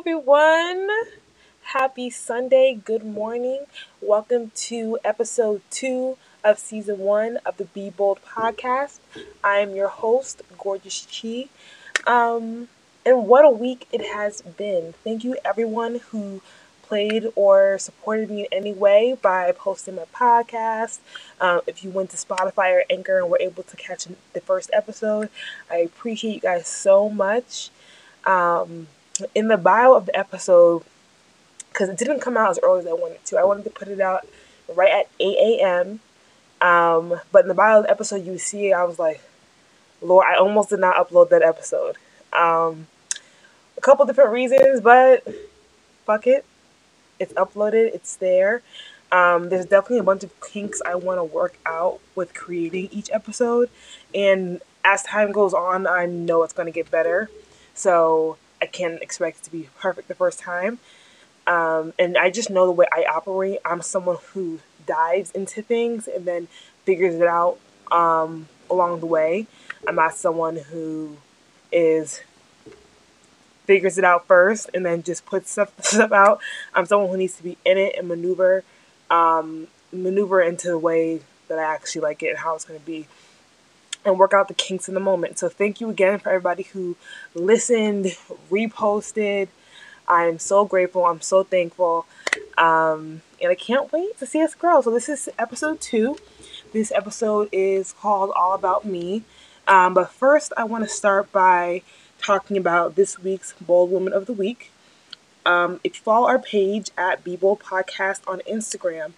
everyone. Happy Sunday. Good morning. Welcome to episode 2 of season 1 of the Be Bold Podcast. I am your host, Gorgeous Chi. And what a week it has been. Thank you everyone who played or supported me in any way by posting my podcast. If you went to Spotify or Anchor and were able to catch the first episode, I appreciate you guys so much. In the bio of the episode, because it didn't come out as early as I wanted to. I wanted to put it out right at 8 a.m. But in the bio of the episode, you see, I was like, Lord, I almost did not upload that episode. A couple different reasons, but fuck it. It's uploaded. It's there. There's definitely a bunch of kinks I want to work out with creating each episode. And as time goes on, I know it's going to get better. So I can't expect it to be perfect the first time. And I just know the way I operate. I'm someone who dives into things and then figures it out along the way. I'm not someone who figures it out first and then just puts stuff out. I'm someone who needs to be in it and maneuver into the way that I actually like it and how it's going to be, and work out the kinks in the moment. So thank you again for everybody who listened, reposted. I'm so grateful. I'm so thankful. And I can't wait to see us grow. So this is episode 2. This episode is called All About Me. But first, I want to start by talking about this week's Bold Woman of the Week. If you follow our page at Be Bold Podcast on Instagram,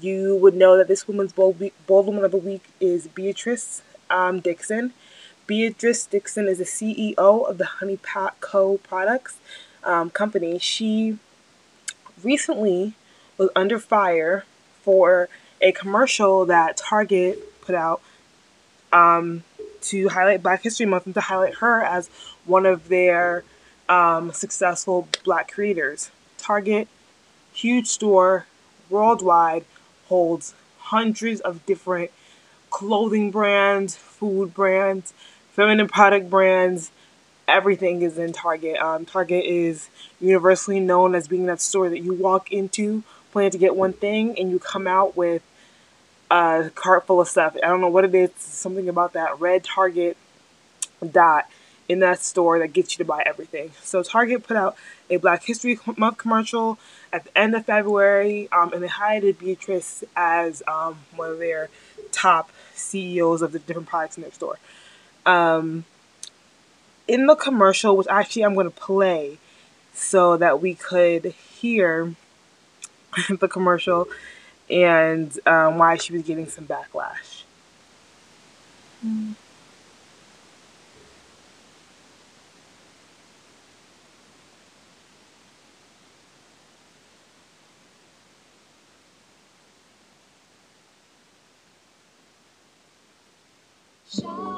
you would know that this woman's Bold Woman of the Week is Beatrice Dixon. Beatrice Dixon is the CEO of the Honeypot Co. products company. She recently was under fire for a commercial that Target put out to highlight Black History Month and to highlight her as one of their successful Black creators. Target, huge store worldwide, holds hundreds of different clothing brands, food brands, feminine product brands. Everything is in Target. Target is universally known as being that store that you walk into planning to get one thing and you come out with a cart full of stuff. I don't know what it is. Something about that red Target dot in that store that gets you to buy everything. So Target put out a Black History Month commercial at the end of February, and they hired Beatrice as one of their top CEOs of the different products in their store. In the commercial, which actually I'm going to play so that we could hear the commercial and why she was getting some backlash.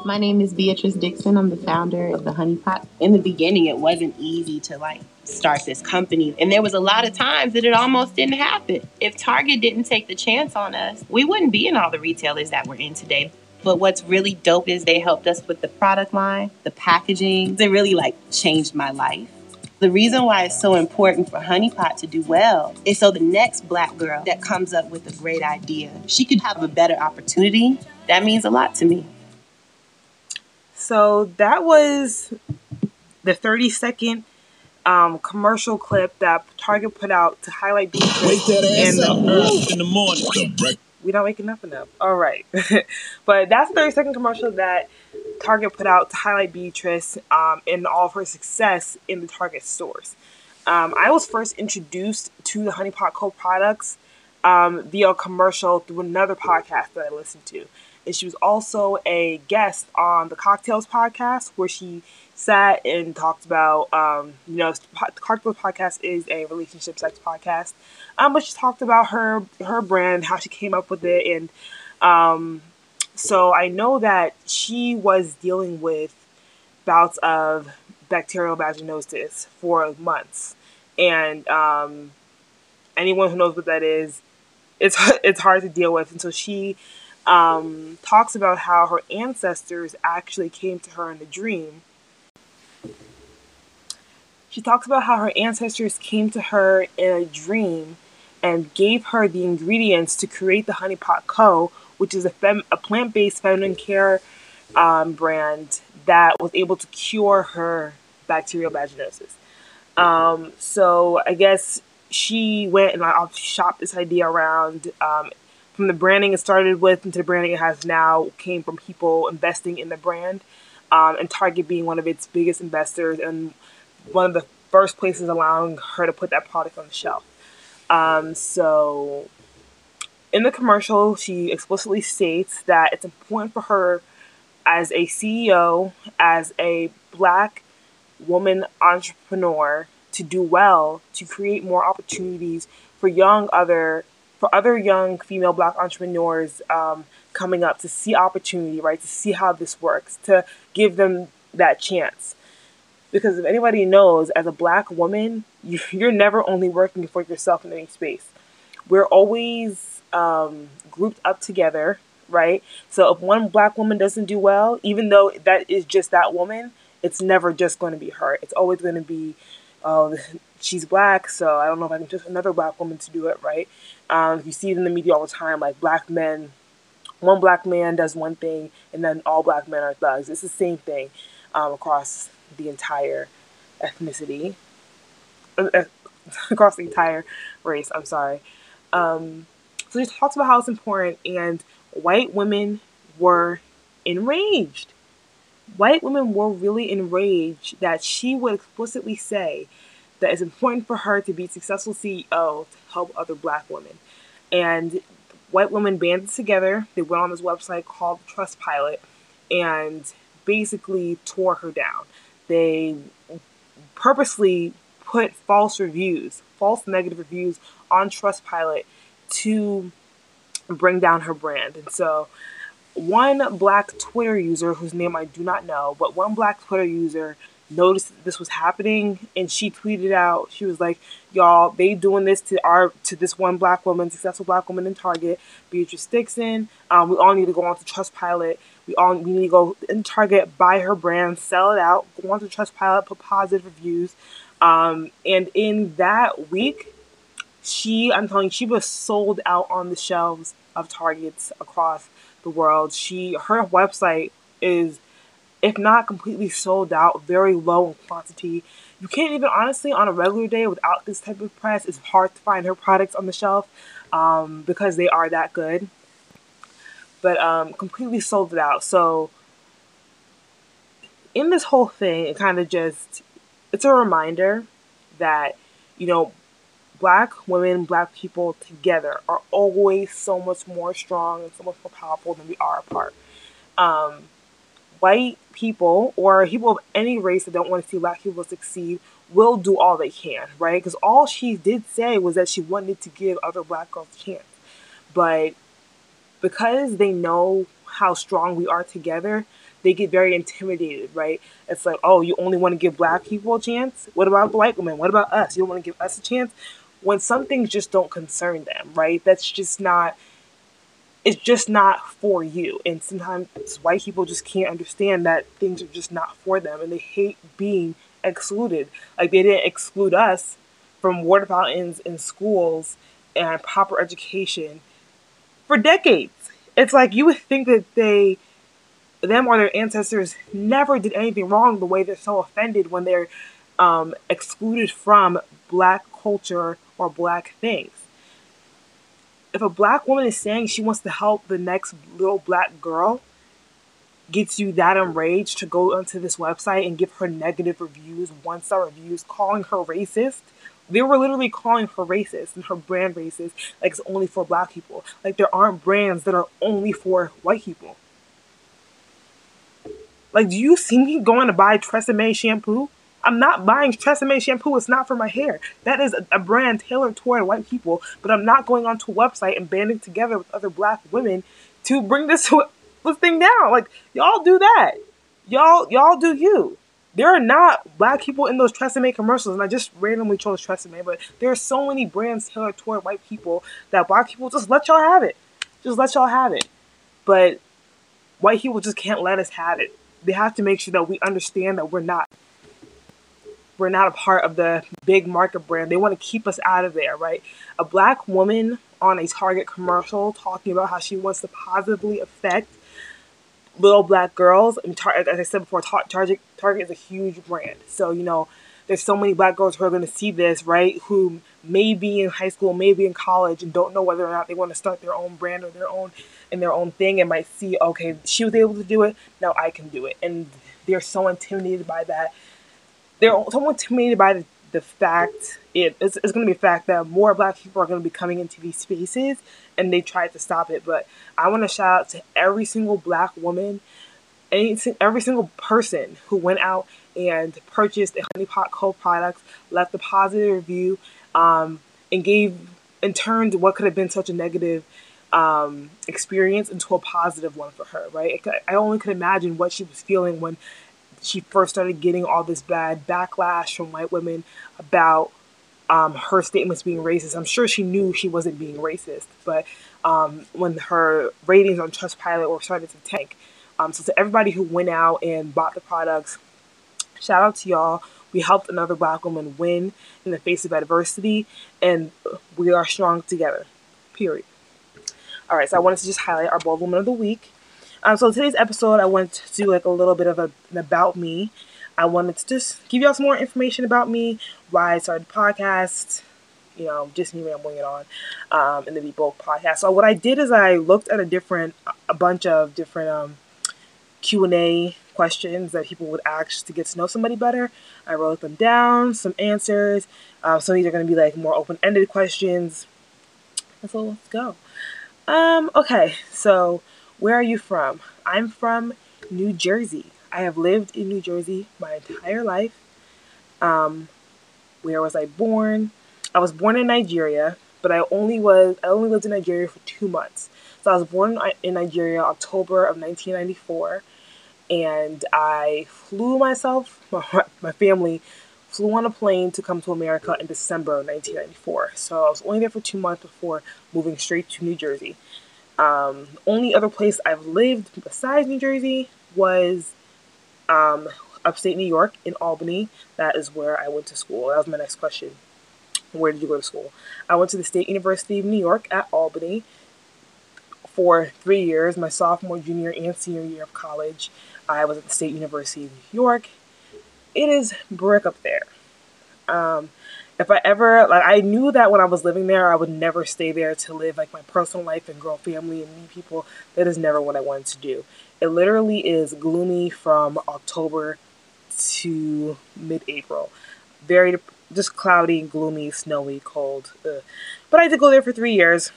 My name is Beatrice Dixon. I'm the founder of The Honeypot. In the beginning, it wasn't easy to start this company. And there was a lot of times that it almost didn't happen. If Target didn't take the chance on us, we wouldn't be in all the retailers that we're in today. But what's really dope is they helped us with the product line, the packaging. They really changed my life. The reason why it's so important for Honeypot to do well is so the next Black girl that comes up with a great idea, she could have a better opportunity. That means a lot to me. So that was the 30-second commercial clip that Target put out to highlight Beatrice. In the morning. We're not waking up enough. All right. But that's the 30-second commercial that Target put out to highlight Beatrice and all of her success in the Target stores. I was first introduced to the Honeypot Co. products via a commercial through another podcast that I listened to. And she was also a guest on the Cocktails podcast, where she sat and talked about, the Cocktails podcast is a relationship sex podcast. But she talked about her brand, how she came up with it. And so I know that she was dealing with bouts of bacterial vaginosis for months. And anyone who knows what that is, it's hard to deal with. And so she talks about how her ancestors actually came to her in a dream She talks about how her ancestors came to her in a dream and gave her the ingredients to create The Honeypot Co., which is a plant-based feminine care brand that was able to cure her bacterial vaginosis. So I guess she went and I'll shop this idea around. From the branding it started with into the branding it has now came from people investing in the brand, and Target being one of its biggest investors and one of the first places allowing her to put that product on the shelf. So in the commercial, she explicitly states that it's important for her as a CEO, as a Black woman entrepreneur, to do well, to create more opportunities for other young female Black entrepreneurs coming up, to see opportunity, right? To see how this works, to give them that chance. Because if anybody knows, as a Black woman, you're never only working for yourself in any space. We're always grouped up together, right? So if one Black woman doesn't do well, even though that is just that woman, it's never just going to be her. It's always going to be, oh, she's Black, so I don't know if I can just another Black woman to do it, right? You see it in the media all the time, like Black men. One Black man does one thing, and then all Black men are thugs. It's the same thing across the entire ethnicity, across the entire race, I'm sorry. So she talks about how it's important, and white women were enraged. White women were really enraged that she would explicitly say that it's important for her to be a successful CEO to help other Black women. And white women banded together. They went on this website called Trustpilot and basically tore her down. They purposely put false reviews, false negative reviews on Trustpilot to bring down her brand. And so one Black Twitter user, whose name I do not know, but one Black Twitter user noticed that this was happening, and she tweeted out, she was like, y'all, they doing this to this one Black woman, successful Black woman in Target, Beatrice Dixon. We all need to go on to Trustpilot. We need to go in Target, buy her brand, sell it out, go on to Trustpilot, put positive reviews. And in that week, she was sold out on the shelves of Targets across the world. Her website is, if not completely sold out, very low in quantity. You can't even, honestly, on a regular day without this type of press, it's hard to find her products on the shelf because they are that good. But completely sold it out. So in this whole thing, it kind of just, it's a reminder that, you know, Black women, Black people together are always so much more strong and so much more powerful than we are apart. White people or people of any race that don't want to see Black people succeed will do all they can, right? Because all she did say was that she wanted to give other Black girls a chance. But because they know how strong we are together, they get very intimidated, right? It's like, oh, you only want to give Black people a chance? What about Black women? What about us? You don't want to give us a chance? When some things just don't concern them, right? That's just not, it's just not for you. And sometimes white people just can't understand that things are just not for them, and they hate being excluded. Like, they didn't exclude us from water fountains in schools and proper education for decades. It's like, you would think that them or their ancestors never did anything wrong, the way they're so offended when they're excluded from Black culture or Black things. If a Black woman is saying she wants to help the next little Black girl, gets you that enraged to go onto this website and give her negative reviews, one-star reviews, calling her racist. They were literally calling her racist and her brand racist, like it's only for Black people. Like, there aren't brands that are only for white people. Like, do you see me going to buy Tresemme shampoo? I'm not buying Tresemme shampoo. It's not for my hair. That is a brand tailored toward white people, but I'm not going onto a website and banding together with other Black women to bring this thing down. Like, y'all do that. Y'all do you. There are not Black people in those Tresemme commercials, and I just randomly chose Tresemme, but there are so many brands tailored toward white people that Black people just let y'all have it. Just let y'all have it. But white people just can't let us have it. They have to make sure that we understand that we're not. we're not a part of the big market brand. They want to keep us out of there, right? A black woman on a Target commercial talking about how she wants to positively affect little black girls. And as I said before, Target is a huge brand. So, you know, there's so many black girls who are going to see this, right, who may be in high school, maybe in college, and don't know whether or not they want to start their own brand or their own thing, and might see, okay, she was able to do it, now I can do it. And they're so intimidated by that. They're so intimidated by the fact, it's going to be a fact that more black people are going to be coming into these spaces, and they tried to stop it. But I want to shout out to every single black woman, every single person who went out and purchased the Honeypot Co. products, left a positive review, and turned what could have been such a negative experience into a positive one for her, right? I only could imagine what she was feeling when she first started getting all this bad backlash from white women about her statements being racist. I'm sure she knew she wasn't being racist, but when her ratings on Trustpilot were starting to tank. So to everybody who went out and bought the products, shout out to y'all. We helped another black woman win in the face of adversity, and we are strong together, period. All right, so I wanted to just highlight our Bold Woman of the Week. So today's episode, I wanted to do like a little bit of an about me. I wanted to just give y'all some more information about me, why I started the podcast, you know, just me rambling it on, in the Be Bold Podcast. So what I did is I looked at a bunch of different Q&A questions that people would ask to get to know somebody better. I wrote them down, some answers. Some of these are going to be like more open-ended questions. And so let's go. Okay, so where are you from? I'm from New Jersey. I have lived in New Jersey my entire life. Where was I born? I was born in Nigeria, but I only lived in Nigeria for 2 months. So I was born in Nigeria, October of 1994, and I flew my family flew on a plane to come to America in December of 1994. So I was only there for 2 months before moving straight to New Jersey. Only other place I've lived besides New Jersey was upstate New York in Albany. That is where I went to school. That was my next question. Where did you go to school? I went to the State University of New York at Albany for 3 years, my sophomore, junior, and senior year of college. I was at the State University of New York. It is brick up there. If I ever, like, I knew that when I was living there, I would never stay there to live, like, my personal life and grow family and meet people. That is never what I wanted to do. It literally is gloomy from October to mid-April. Very, just cloudy, gloomy, snowy, cold. Ugh. But I did go there for 3 years.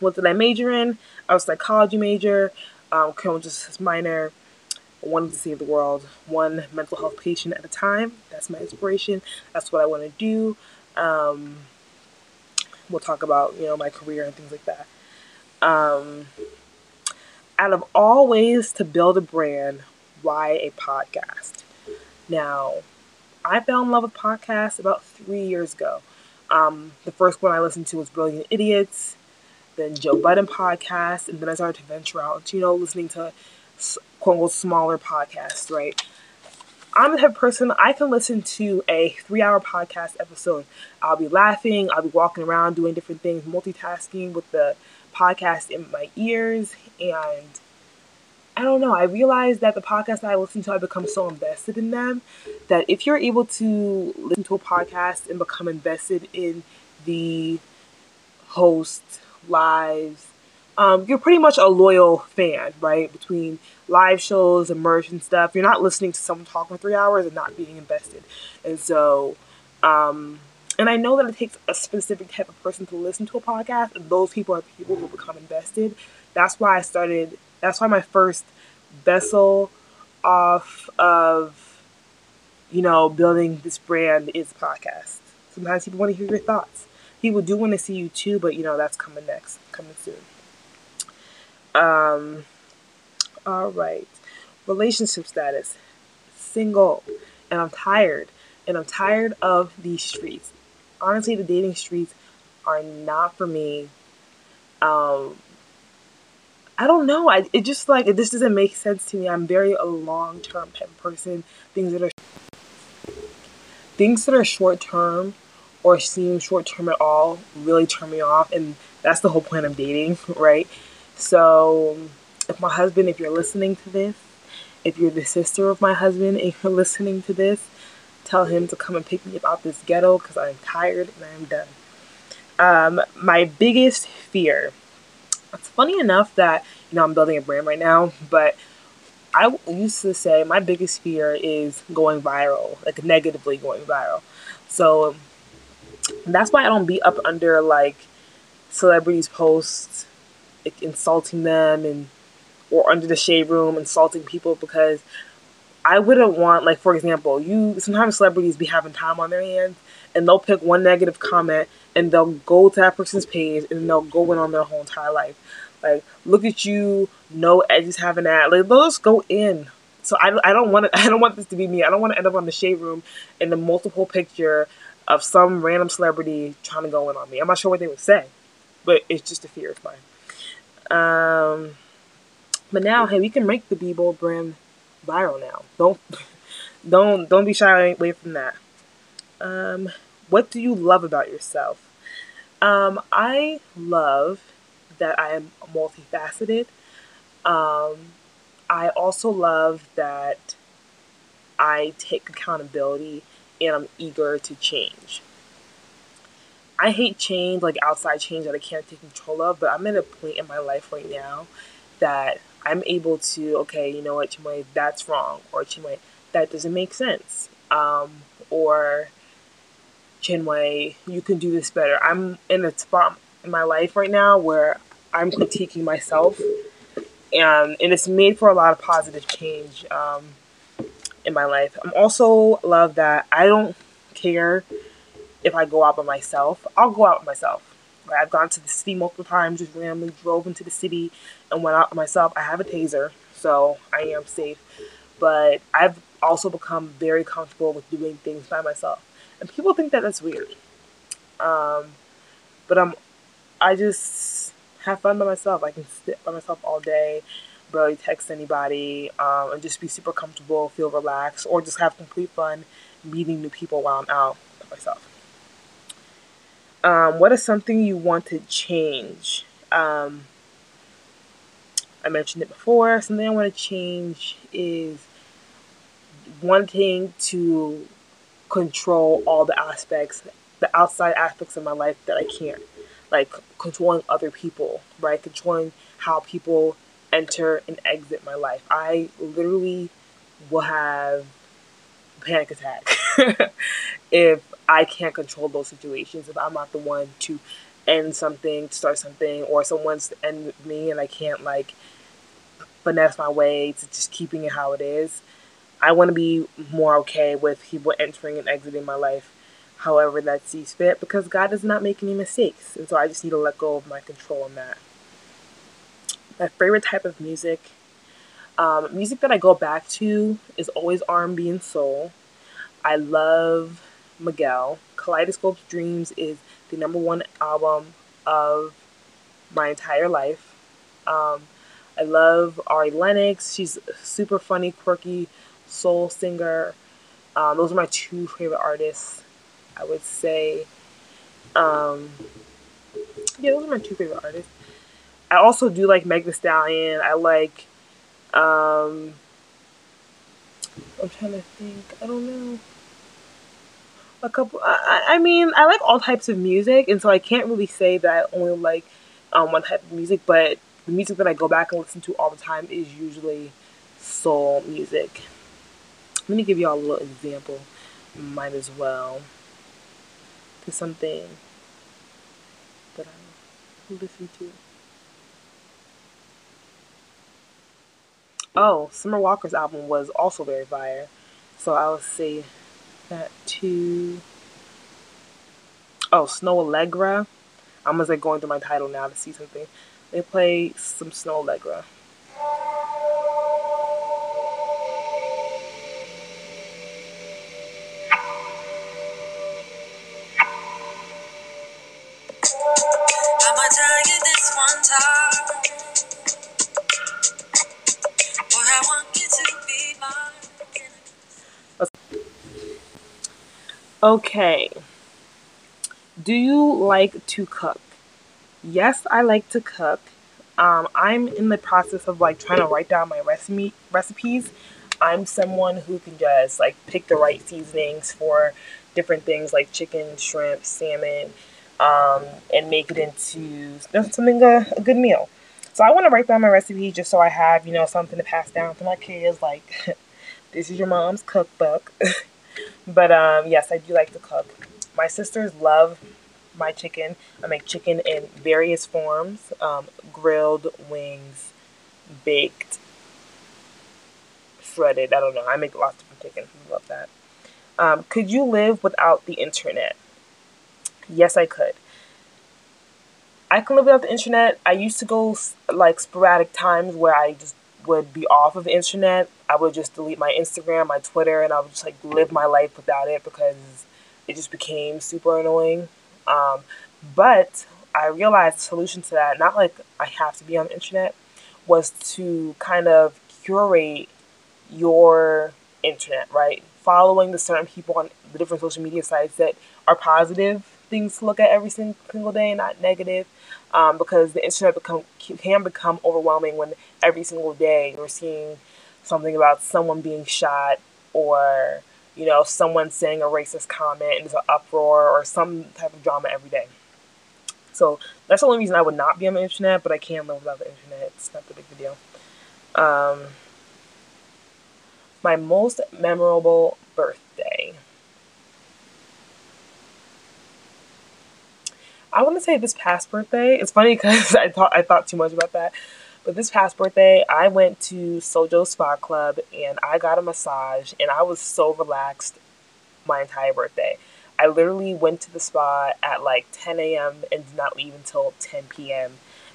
What did I major in? I was a psychology major, criminal justice minor. I wanted to save the world, one mental health patient at a time. That's my inspiration. That's what I want to do. We'll talk about, you know, my career and things like that. Out of all ways to build a brand, why a podcast? Now, I fell in love with podcasts about 3 years ago. The first one I listened to was Brilliant Idiots, then Joe Budden Podcast, and then I started to venture out, you know, listening to quote-unquote smaller podcasts, right? I'm the type of person, I can listen to a 3-hour podcast episode. I'll be laughing, I'll be walking around doing different things, multitasking with the podcast in my ears, and I don't know, I realized that the podcasts that I listen to, I become so invested in them, that if you're able to listen to a podcast and become invested in the host, lives, you're pretty much a loyal fan, right? Between live shows and merch and stuff, you're not listening to someone talk for 3 hours and not being invested. And so, and I know that it takes a specific type of person to listen to a podcast, and those people are people who become invested. That's why my first vessel off of, you know, building this brand is podcast. Sometimes people want to hear your thoughts. People do want to see you too, but you know, that's coming next, coming soon. All right. Relationship status. Single. And I'm tired. And I'm tired of these streets. Honestly, the dating streets are not for me. I don't know. It just like, this doesn't make sense to me. I'm very a long-term type of person. Things that are things that are short-term or seem short-term at all really turn me off, and that's the whole point of dating, right? So if my husband, if you're listening to this, if you're the sister of my husband and you're listening to this, tell him to come and pick me up out this ghetto because I'm tired and I'm done. My biggest fear. It's funny enough that, you know, I'm building a brand right now, but I used to say my biggest fear is going viral, like negatively going viral. So that's why I don't be up under like celebrities' posts, like, insulting them, and or under the shade room insulting people, because I wouldn't want, like, for example, you sometimes celebrities be having time on their hands and they'll pick one negative comment and they'll go to that person's page and they'll go in on their whole entire life. Like, look at you, no edges having that. Like, they'll just go in. So I don't want this to be me. I don't want to end up on the shade room and the multiple picture of some random celebrity trying to go in on me. I'm not sure what they would say, but it's just a fear of mine. But now, hey, we can make the Be Bold brand viral now. Don't be shy away from that. What do you love about yourself? I love that I am multifaceted. I also love that I take accountability and I'm eager to change. I hate change, like outside change that I can't take control of, but I'm at a point in my life right now that I'm able to, okay, you know what, Chimwe, that's wrong, or Chimwe, that doesn't make sense, or Chimwe, you can do this better. I'm in a spot in my life right now where I'm critiquing myself, and it's made for a lot of positive change in my life. I'm also love that I don't care if I go out by myself. I'll go out by myself. I've gone to the city multiple times, just randomly drove into the city and went out by myself. I have a taser, so I am safe. But I've also become very comfortable with doing things by myself. And people think that that's weird. But I just have fun by myself. I can sit by myself all day, barely text anybody, and just be super comfortable, feel relaxed, or just have complete fun meeting new people while I'm out by myself. What is something you want to change? I mentioned it before. Something I want to change is wanting to control all the aspects, the outside aspects of my life that I can't. Like controlling other people, right? Controlling how people enter and exit my life. I literally will have a panic attack if I can't control those situations, if I'm not the one to end something, to start something, or someone's to end with me and I can't, like, finesse my way to just keeping it how it is. I want to be more okay with people entering and exiting my life however that sees fit, because God does not make any mistakes, and so I just need to let go of my control on that. My favorite type of music, music that I go back to is always R&B and soul. I love Miguel. Kaleidoscope's Dreams is the #1 album of my entire life. I love Ari Lennox. She's a super funny, quirky soul singer. Those are my two favorite artists, I would say. Those are my two favorite artists. I also do like Meg Thee Stallion. I like, I'm trying to think, I don't know. A couple, I like all types of music, and so I can't really say that I only like one type of music, but the music that I go back and listen to all the time is usually soul music. Let me give you all a little example, might as well. There's something that I listen to. Oh, Summer Walker's album was also very fire, so I would say that too. Oh, Snow Allegra. I'm just like going through my title now to see something. They play some Snow Allegra. I'ma tell you this one time, boy, I want you to be mine. Okay. Do you like to cook? Yes, I like to cook. I'm in the process of trying to write down my recipes. I'm someone who can just pick the right seasonings for different things like chicken, shrimp, salmon, and make it into something a good meal. So I want to write down my recipe just so I have, something to pass down to my kids. This is your mom's cookbook. But yes, I do like to cook. My sisters love my chicken. I make chicken in various forms, grilled, wings, baked, shredded. I don't know. I make lots of different chicken. I love that. Could you live without the internet? Yes, I could. I can live without the internet. I used to go sporadic times where I just would be off of the internet. I would just delete my Instagram, my Twitter, and I would just live my life without it because it just became super annoying. But I realized the solution to that, not I have to be on the internet, was to kind of curate your internet, right? Following the certain people on the different social media sites that are positive things to look at every single day, not negative, because the internet can become overwhelming when every single day you're seeing something about someone being shot or someone saying a racist comment and there's an uproar or some type of drama every day. So that's the only reason I would not be on the internet, but I can live without the internet. It's not the big deal. My most memorable birthday. I want to say this past birthday. It's funny because I thought too much about that. But this past birthday, I went to Sojo Spa Club, and I got a massage, and I was so relaxed my entire birthday. I literally went to the spa at 10 a.m. and did not leave until 10 p.m.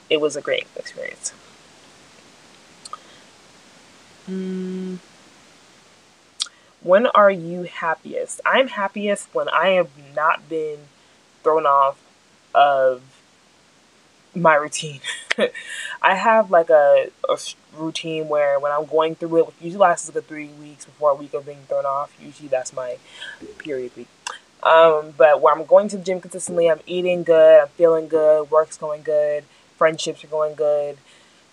It was a great experience. When are you happiest? I'm happiest when I have not been thrown off of my routine. I have a routine where when I'm going through it, which usually lasts like 3 weeks before a week of being thrown off. Usually that's my period week. But where I'm going to the gym consistently, I'm eating good, I'm feeling good, work's going good, friendships are going good,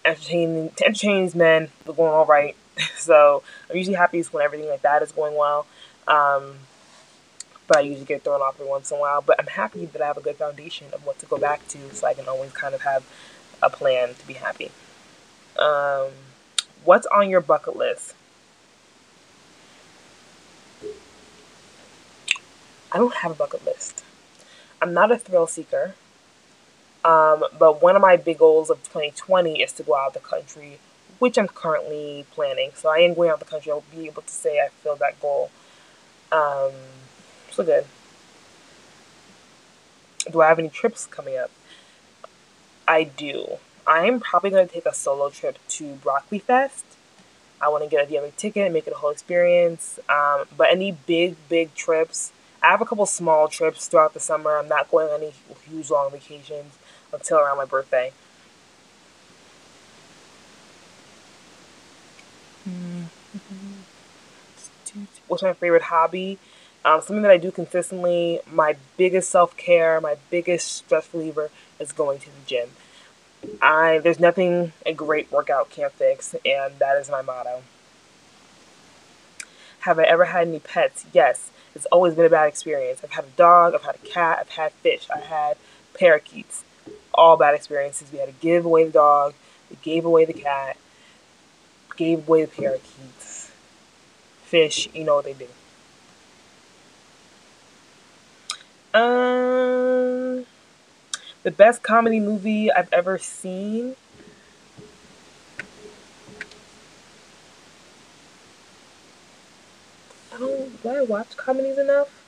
entertainment, we're going all right. So I'm usually happiest when everything like that is going well. But I usually get thrown off every once in a while. But I'm happy that I have a good foundation of what to go back to so I can always kind of have a plan to be happy. What's on your bucket list? I don't have a bucket list. I'm not a thrill seeker. But one of my big goals of 2020 is to go out of the country, which I'm currently planning. So I am going out of the country. I'll be able to say I filled that goal. So good. Do I have any trips coming up? I do. I'm probably going to take a solo trip to Broccoli Fest. I want to get a VIP ticket and make it a whole experience. But any big trips? I have a couple small trips throughout the summer. I'm not going on any huge long vacations until around my birthday. What's my favorite hobby? Something that I do consistently, my biggest self-care, my biggest stress reliever is going to the gym. There's nothing a great workout can't fix, and that is my motto. Have I ever had any pets? Yes. It's always been a bad experience. I've had a dog, I've had a cat, I've had fish, I had parakeets. All bad experiences. We had to give away the dog, we gave away the cat, gave away the parakeets. Fish, you know what they do. The best comedy movie I've ever seen. Do I watch comedies enough?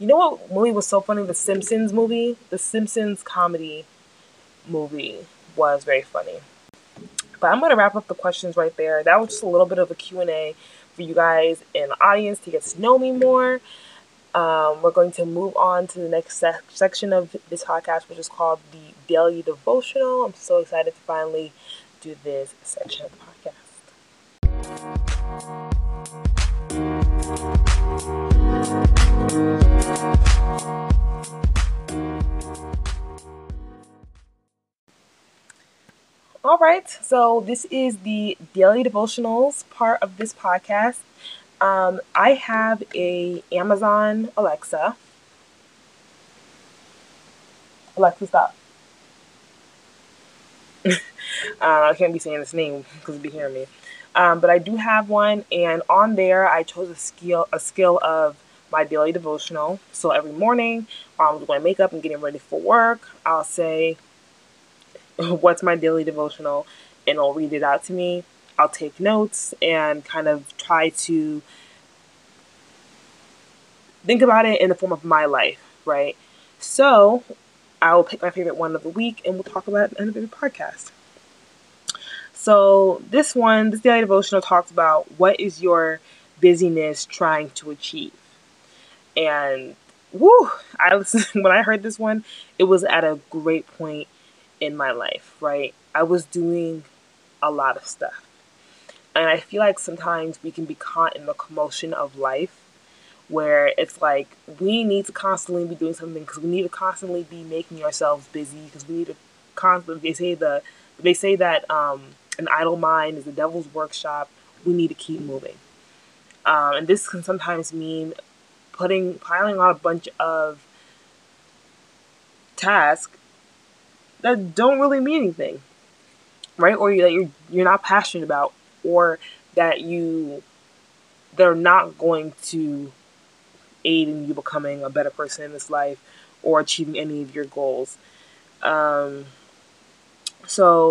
You know what movie was so funny? The Simpsons movie. The Simpsons comedy movie was very funny. But I'm going to wrap up the questions right there. That was just a little bit of a Q&A for you guys in the audience to get to know me more. We're going to move on to the next section of this podcast, which is called the Daily Devotional. I'm so excited to finally do this section of the podcast. All right, so this is the daily devotionals part of this podcast. I have a Amazon Alexa. Alexa, stop. I can't be saying this name because you'll be hearing me. But I do have one, and on there I chose a skill of my daily devotional. So every morning while I'm doing my makeup and getting ready for work, I'll say, what's my daily devotional? And it'll read it out to me. I'll take notes and kind of try to think about it in the form of my life, right? So I'll pick my favorite one of the week and we'll talk about it in the podcast. So this daily devotional talks about what is your busyness trying to achieve. And woo, when I heard this one, it was at a great point in my life, right? I was doing a lot of stuff. And I feel like sometimes we can be caught in the commotion of life where it's like we need to constantly be doing something because we need to constantly be making ourselves busy because we need to constantly, they say that an idle mind is the devil's workshop. We need to keep moving. And this can sometimes mean piling on a bunch of tasks that don't really mean anything, right? Or that you're not passionate about, or that they're not going to aid in you becoming a better person in this life or achieving any of your goals. So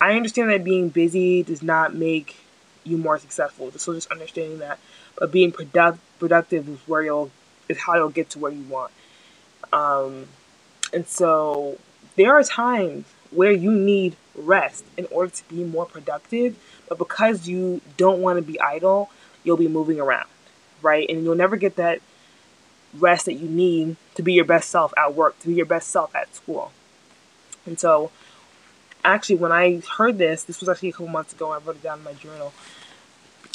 I understand that being busy does not make you more successful. So just understanding that, but being productive is how you'll get to where you want. And so there are times where you need rest in order to be more productive, but because you don't want to be idle, you'll be moving around, right? And you'll never get that rest that you need to be your best self at work, to be your best self at school. And so actually, when I heard this was actually a couple months ago, I wrote it down in my journal.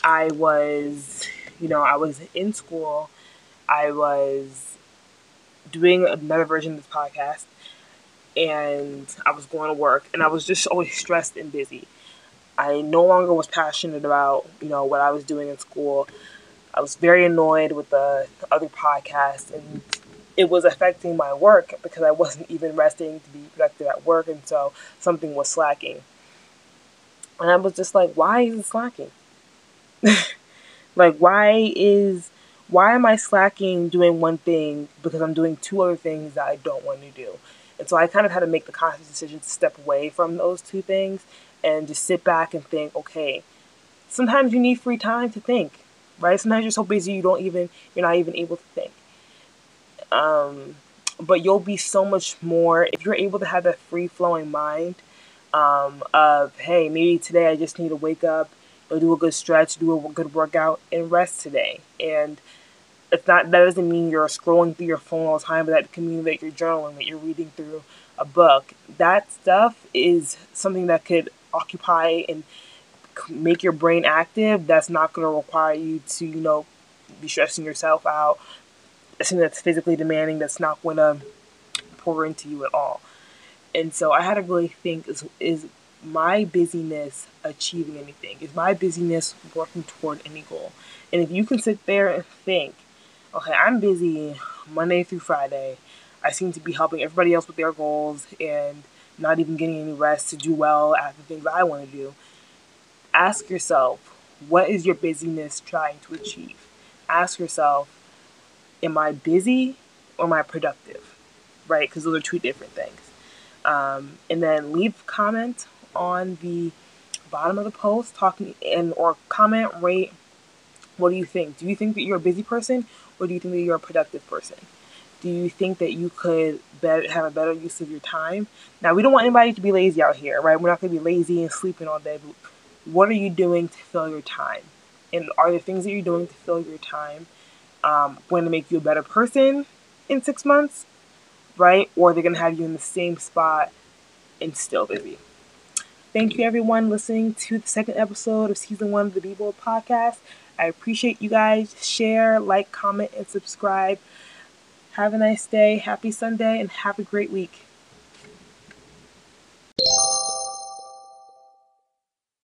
I was in school. I was doing another version of this podcast, and I was going to work, and I was just always stressed and busy. I no longer was passionate about, what I was doing in school. I was very annoyed with the other podcast, and it was affecting my work because I wasn't even resting to be productive at work, and so something was slacking. And I was just like, why is it slacking? Why am I slacking doing one thing because I'm doing two other things that I don't want to do? And so I kind of had to make the conscious decision to step away from those two things and just sit back and think, okay, sometimes you need free time to think, right? Sometimes you're so busy you're not even able to think. But you'll be so much more, if you're able to have that free-flowing mind of, hey, maybe today I just need to wake up or do a good stretch, do a good workout, and rest today. And that doesn't mean you're scrolling through your phone all the time, but that can mean that you're journaling, that you're reading through a book. That stuff is something that could occupy and make your brain active. That's not going to require you to, be stressing yourself out. It's something that's physically demanding, that's not going to pour into you at all. And so I had to really think, is my busyness achieving anything? Is my busyness working toward any goal? And if you can sit there and think, okay, I'm busy Monday through Friday. I seem to be helping everybody else with their goals and not even getting any rest to do well at the things I want to do. Ask yourself, what is your busyness trying to achieve? Ask yourself, am I busy or am I productive? Right? Because those are two different things. And then leave a comment on the bottom of the post or comment, rate. What do you think? Do you think that you're a busy person, or do you think that you're a productive person? Do you think that you could have a better use of your time? Now, we don't want anybody to be lazy out here, right? We're not going to be lazy and sleeping all day. But what are you doing to fill your time? And are there things that you're doing to fill your time going to make you a better person in 6 months, right? Or they're going to have you in the same spot and still busy? Thank you, everyone, listening to the second episode of Season 1 of the Be Bold Podcast. I appreciate you guys. Share, like, comment, and subscribe. Have a nice day, happy Sunday, and have a great week.